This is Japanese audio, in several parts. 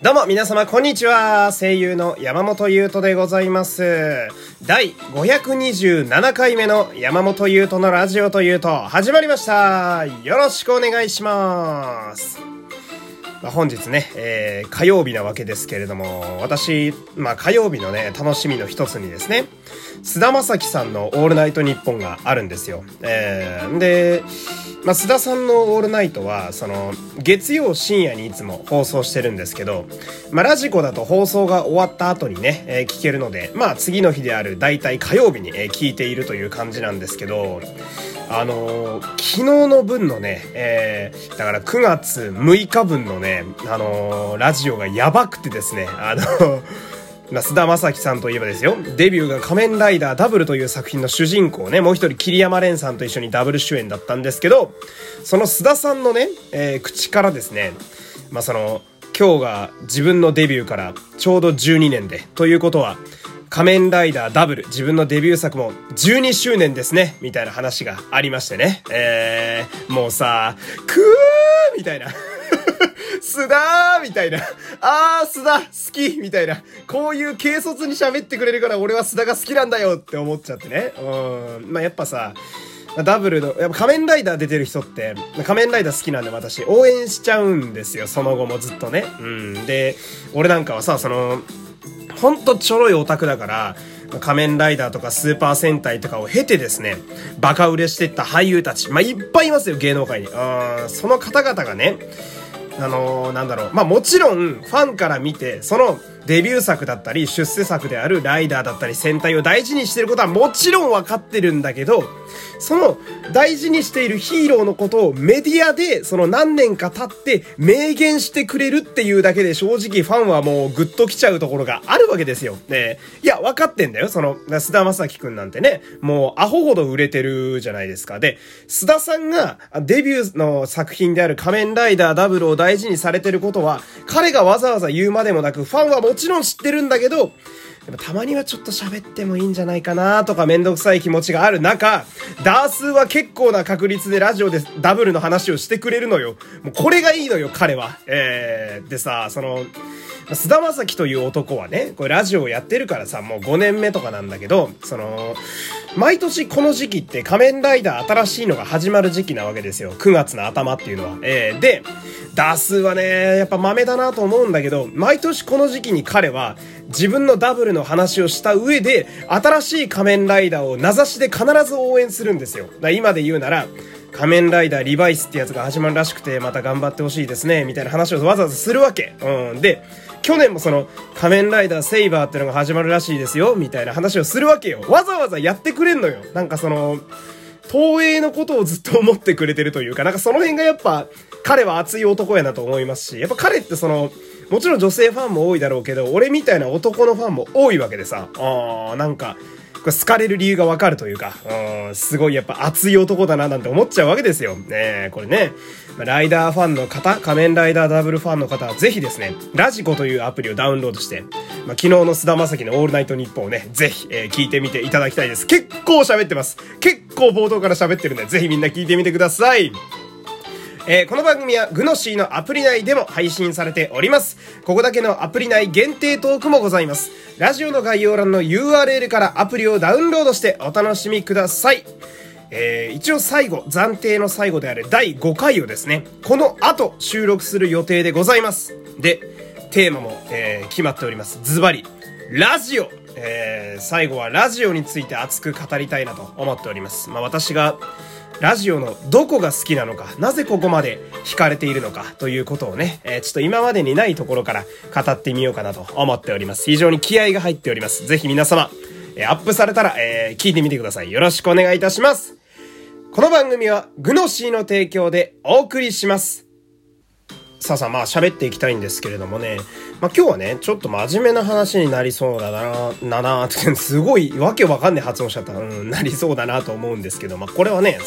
どうも皆様こんにちは、声優の山本優斗でございます。第527回目の山本優斗のラジオというと始まりました。よろしくお願いします。本日ね、火曜日なわけですけれども、私、火曜日のね楽しみの一つにですね、菅田将暉さんのオールナイトニッポンがあるんですよ。で菅田さんのオールナイトはその月曜深夜にいつも放送してるんですけど、ラジコだと放送が終わった後にね、聞けるので、次の日である大体火曜日に、聞いているという感じなんですけど、昨日の分のね、だから9月6日分のね、ラジオがやばくてですね、菅田将暉さんといえばですよ、デビューが仮面ライダーダブルという作品の主人公ね、もう一人桐山蓮さんと一緒にダブル主演だったんですけど、その菅田さんのね、口からですね、今日が自分のデビューからちょうど12年で、ということは仮面ライダーダブル、自分のデビュー作も12周年ですね、みたいな話がありましてね、もうさ、くーみたいな須田ーみたいな、あー須田好きみたいな、こういう軽率に喋ってくれるから俺は須田が好きなんだよって思っちゃってね。やっぱさ、ダブルのやっぱ仮面ライダー出てる人って、仮面ライダー好きなんで私応援しちゃうんですよ、その後もずっとね。で俺なんかはさ、ほんとちょろいオタクだから、仮面ライダーとかスーパー戦隊とかを経てですね、バカ売れしてった俳優たち、いっぱいいますよ芸能界に。その方々がね、もちろんファンから見てそのデビュー作だったり出世作であるライダーだったり戦隊を大事にしてることはもちろん分かってるんだけど、その大事にしているヒーローのことをメディアでその何年か経って明言してくれるっていうだけで、正直ファンはもうグッときちゃうところがあるわけですよ。いや分かってんだよ、菅田将暉くんなんてね、もうアホほど売れてるじゃないですか。で菅田さんがデビューの作品である仮面ライダーダブルを大事にされてることは、彼がわざわざ言うまでもなくファンはもちろん知ってるんだけど、たまにはちょっと喋ってもいいんじゃないかなとか、めんどくさい気持ちがある中、ダースは結構な確率でラジオでダブルの話をしてくれるのよ。もうこれがいいのよ彼は。でさ、菅田将暉という男はね、これラジオをやってるからさ、もう5年目とかなんだけど、毎年この時期って仮面ライダー新しいのが始まる時期なわけですよ、9月の頭っていうのは。でダースはね、やっぱ豆だなと思うんだけど、毎年この時期に彼は自分のダブルの話をした上で新しい仮面ライダーを名指しで必ず応援するんですよ。だから今で言うなら、仮面ライダーリバイスってやつが始まるらしくて、また頑張ってほしいですねみたいな話をわざわざするわけ。で去年も仮面ライダーセイバーってのが始まるらしいですよみたいな話をするわけよ。わざわざやってくれんのよ。東映のことをずっと思ってくれてるというか、その辺がやっぱ彼は熱い男やなと思いますし、やっぱ彼ってもちろん女性ファンも多いだろうけど、俺みたいな男のファンも多いわけでさ、好かれる理由がわかるというか、すごいやっぱ熱い男だななんて思っちゃうわけですよ。これね、ライダーファンの方、仮面ライダーダブルファンの方はぜひですね、ラジコというアプリをダウンロードして、昨日の菅田将暉のオールナイトニッポンをね、ぜひ、聞いてみていただきたいです。結構喋ってます。結構冒頭から喋ってるんで、ぜひみんな聞いてみてください。この番組はグノシーのアプリ内でも配信されております。ここだけのアプリ内限定トークもございます。ラジオの概要欄の URL からアプリをダウンロードしてお楽しみください。一応最後、暫定の最後である第5回をですね、この後収録する予定でございます。でテーマも、決まっております。ズバリラジオ、最後はラジオについて熱く語りたいなと思っております。私がラジオのどこが好きなのか、なぜここまで惹かれているのかということをね、ちょっと今までにないところから語ってみようかなと思っております。非常に気合が入っております。ぜひ皆様、アップされたら、聞いてみてください。よろしくお願いいたします。この番組はグノシーの提供でお送りします。さあ喋っていきたいんですけれどもね、今日はねちょっと真面目な話になりそうだなって、すごいわけわかんない発音しちゃった。なりそうだなと思うんですけど、これはね、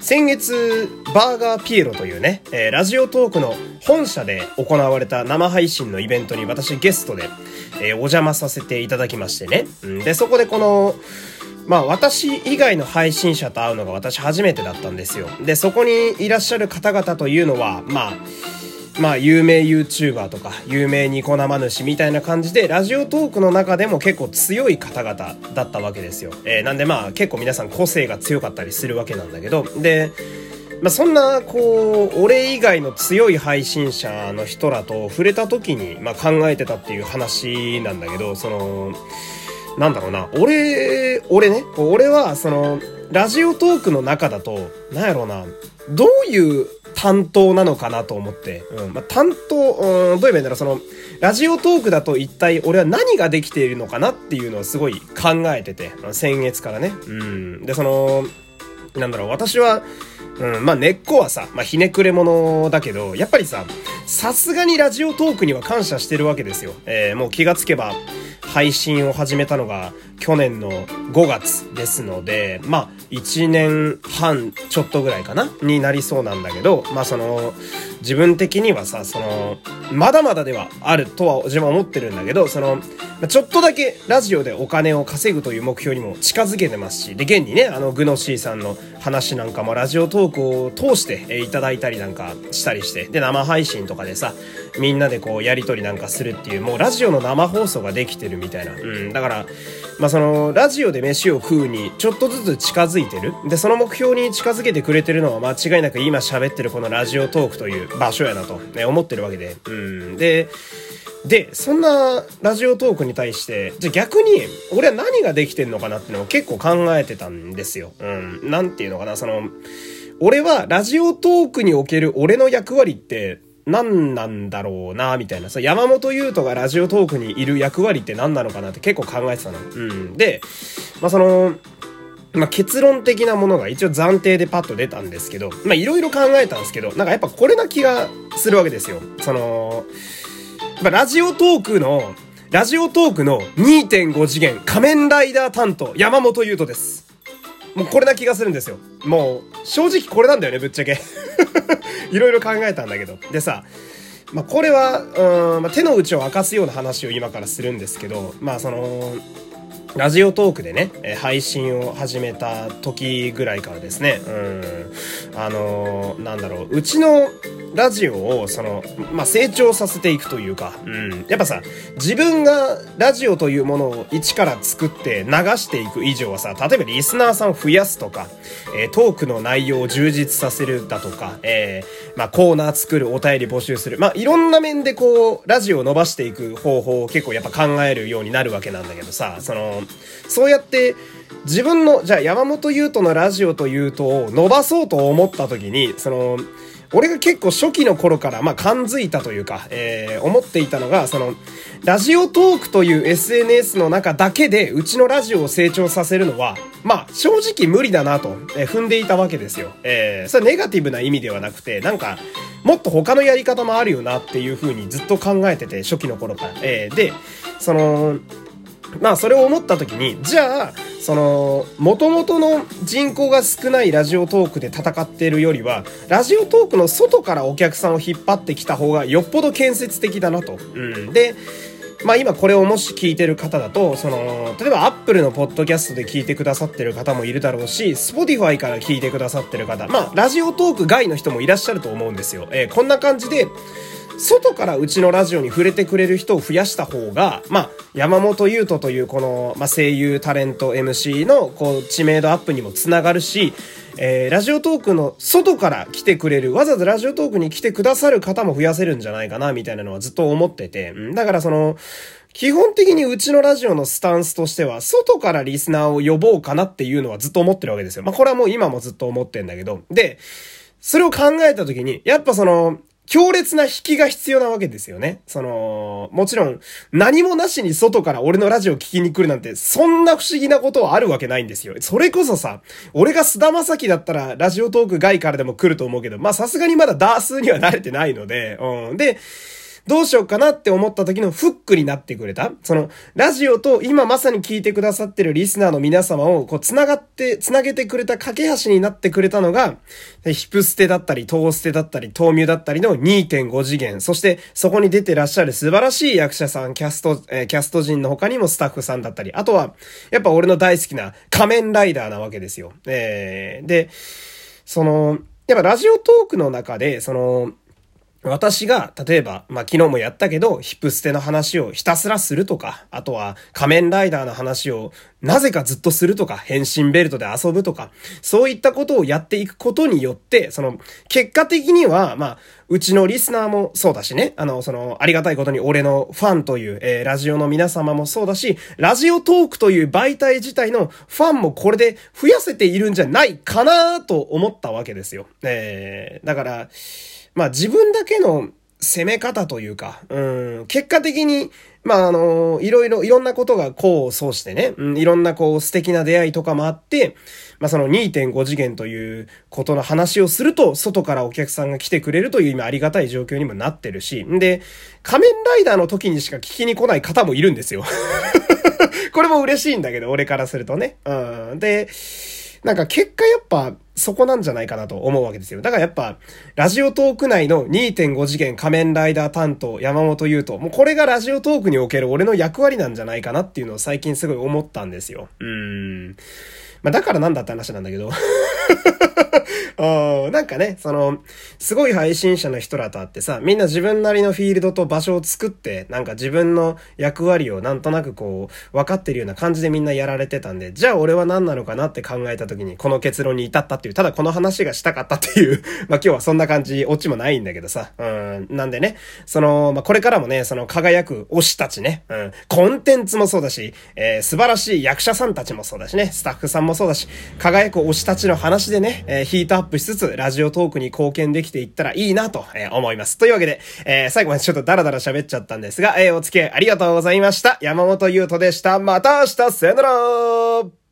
先月バーガーピエロというね、ラジオトークの本社で行われた生配信のイベントに私ゲストで、お邪魔させていただきましてね、でそこで私以外の配信者と会うのが私初めてだったんですよ。でそこにいらっしゃる方々というのは、まあ有名 YouTuber とか有名ニコ生主みたいな感じでラジオトークの中でも結構強い方々だったわけですよ、なんでまあ結構皆さん個性が強かったりするわけなんだけど、でまあそんなこう俺以外の強い配信者の人らと触れた時にまあ考えてたっていう話なんだけど、そのなんだろうな、俺はそのラジオトークの中だとなんやろうな、どういう担当なのかなと思って、まあ、担当、どう言えばいいんだろう、そのラジオトークだと一体俺は何ができているのかなっていうのをすごい考えてて、先月からね、でそのなんだろう、私は、まあ根っこはさ、まあひねくれ者だけど、やっぱりさ、さすがにラジオトークには感謝してるわけですよ。もう気がつけば配信を始めたのが去年の5月ですので、まあ1年半ちょっとぐらいかなになりそうなんだけど、まあその自分的にはさ、そのまだまだではあるとは自分は思ってるんだけど、そのちょっとだけラジオでお金を稼ぐという目標にも近づけてますし、で現にね、グノシーさんの話なんかもラジオトークを通していただいたりなんかしたりして、で生配信とかでさ、みんなでこうやり取りなんかするっていう、もうラジオの生放送ができてるみたいな、だからまあそのラジオで飯を食うにちょっとずつ近づいてる、でその目標に近づけてくれてるのは間違いなく今喋ってるこのラジオトークという場所やなと、ね、思ってるわけで、でそんなラジオトークに対してじゃあ逆に俺は何ができてんのかなっていうのを結構考えてたんですよ。なんていうのかな、その俺はラジオトークにおける俺の役割って何なんだろうなみたいなさ、山本優斗がラジオトークにいる役割って何なのかなって結構考えてたの。で、まあその結論的なものが一応暫定でパッと出たんですけど、まあいろいろ考えたんですけど、なんかやっぱこれな気がするわけですよ。そのやっぱラジオトークの 2.5 次元仮面ライダー担当山本優斗です。もうこれな気がするんですよ。もう正直これなんだよね、ぶっちゃけいろいろ考えたんだけど、でさ、まあ、これは手の内を明かすような話を今からするんですけど、まあそのラジオトークでね、配信を始めた時ぐらいからですね、なんだろう、うちのラジオをその、まあ、成長させていくというか、やっぱさ、自分がラジオというものを一から作って流していく以上はさ、例えばリスナーさんを増やすとか、トークの内容を充実させるだとか、まあ、コーナー作る、お便り募集する、まあ、いろんな面でこうラジオを伸ばしていく方法を結構やっぱ考えるようになるわけなんだけどさ、そのそうやって自分のじゃあ山本優斗のラジオというとを伸ばそうと思った時に、その俺が結構初期の頃からまあ感づいたというか、思っていたのが、そのラジオトークという SNS の中だけでうちのラジオを成長させるのはまあ正直無理だなと踏んでいたわけですよ。それネガティブな意味ではなくて、なんかもっと他のやり方もあるよなっていう風にずっと考えてて、初期の頃から、でそのまあそれを思った時に、じゃあその元々の人口が少ないラジオトークで戦っているよりは、ラジオトークの外からお客さんを引っ張ってきた方がよっぽど建設的だなと、でまあ今これをもし聞いてる方だと、その例えば Apple のポッドキャストで聞いてくださってる方もいるだろうし、 Spotify から聞いてくださってる方、まあラジオトーク外の人もいらっしゃると思うんですよ。こんな感じで外からうちのラジオに触れてくれる人を増やした方が、まあ、山本優斗というこの、まあ、声優、タレント、MC のこう知名度アップにもつながるし、ラジオトークの外から来てくれる、わざわざラジオトークに来てくださる方も増やせるんじゃないかなみたいなのはずっと思ってて、だからその基本的にうちのラジオのスタンスとしては、外からリスナーを呼ぼうかなっていうのはずっと思ってるわけですよ。まあ、これはもう今もずっと思ってんだけど、でそれを考えたときに、やっぱその強烈な引きが必要なわけですよね。そのもちろん何もなしに外から俺のラジオ聞きに来るなんて、そんな不思議なことはあるわけないんですよ。それこそさ、俺が菅田将暉だったらラジオトーク外からでも来ると思うけど、まあさすがにまだダースには慣れてないので、でどうしようかなって思った時のフックになってくれた、そのラジオと今まさに聞いてくださってるリスナーの皆様をこうつなげてくれた架け橋になってくれたのが、ヒプステだったりトーステだったり豆乳だったりの 2.5 次元、そしてそこに出てらっしゃる素晴らしい役者さん、キャスト陣の他にもスタッフさんだったり、あとはやっぱ俺の大好きな仮面ライダーなわけですよ。でそのやっぱラジオトークの中でその私が例えば、昨日もやったけどヒップステの話をひたすらするとか、あとは仮面ライダーの話をなぜかずっとするとか、変身ベルトで遊ぶとか、そういったことをやっていくことによって、その結果的にはうちのリスナーもそうだしね、ありがたいことに俺のファンという、ラジオの皆様もそうだし、ラジオトークという媒体自体のファンもこれで増やせているんじゃないかなと思ったわけですよ。だから自分だけの攻め方というか、結果的に、いろんなことがこうそうしてね、いろんなこう素敵な出会いとかもあって、その 2.5 次元ということの話をすると、外からお客さんが来てくれるという今ありがたい状況にもなってるし、で、仮面ライダーの時にしか聞きに来ない方もいるんですよ。これも嬉しいんだけど、俺からするとね。で、結果やっぱそこなんじゃないかなと思うわけですよ。だからやっぱラジオトーク内の 2.5 次元仮面ライダー担当山本優斗、もうこれがラジオトークにおける俺の役割なんじゃないかなっていうのを最近すごい思ったんですよ。だからなんだって話なんだけどすごい配信者の人らと会ってさ、みんな自分なりのフィールドと場所を作って、自分の役割をなんとなくこう分かってるような感じでみんなやられてたんで、じゃあ俺は何なのかなって考えた時にこの結論に至ったっていう、ただこの話がしたかったっていう今日はそんな感じ、オチもないんだけどさ、なんでね、これからもね、輝く推したちね、コンテンツもそうだし、素晴らしい役者さんたちもそうだしね、スタッフさんもそうだし、輝く推したちの話でね、ヒートアップしつつラジオトークに貢献できていったらいいなと思います。というわけで、最後までちょっとダラダラ喋っちゃったんですが、お付き合いありがとうございました。山本優斗でした。また明日、さよなら。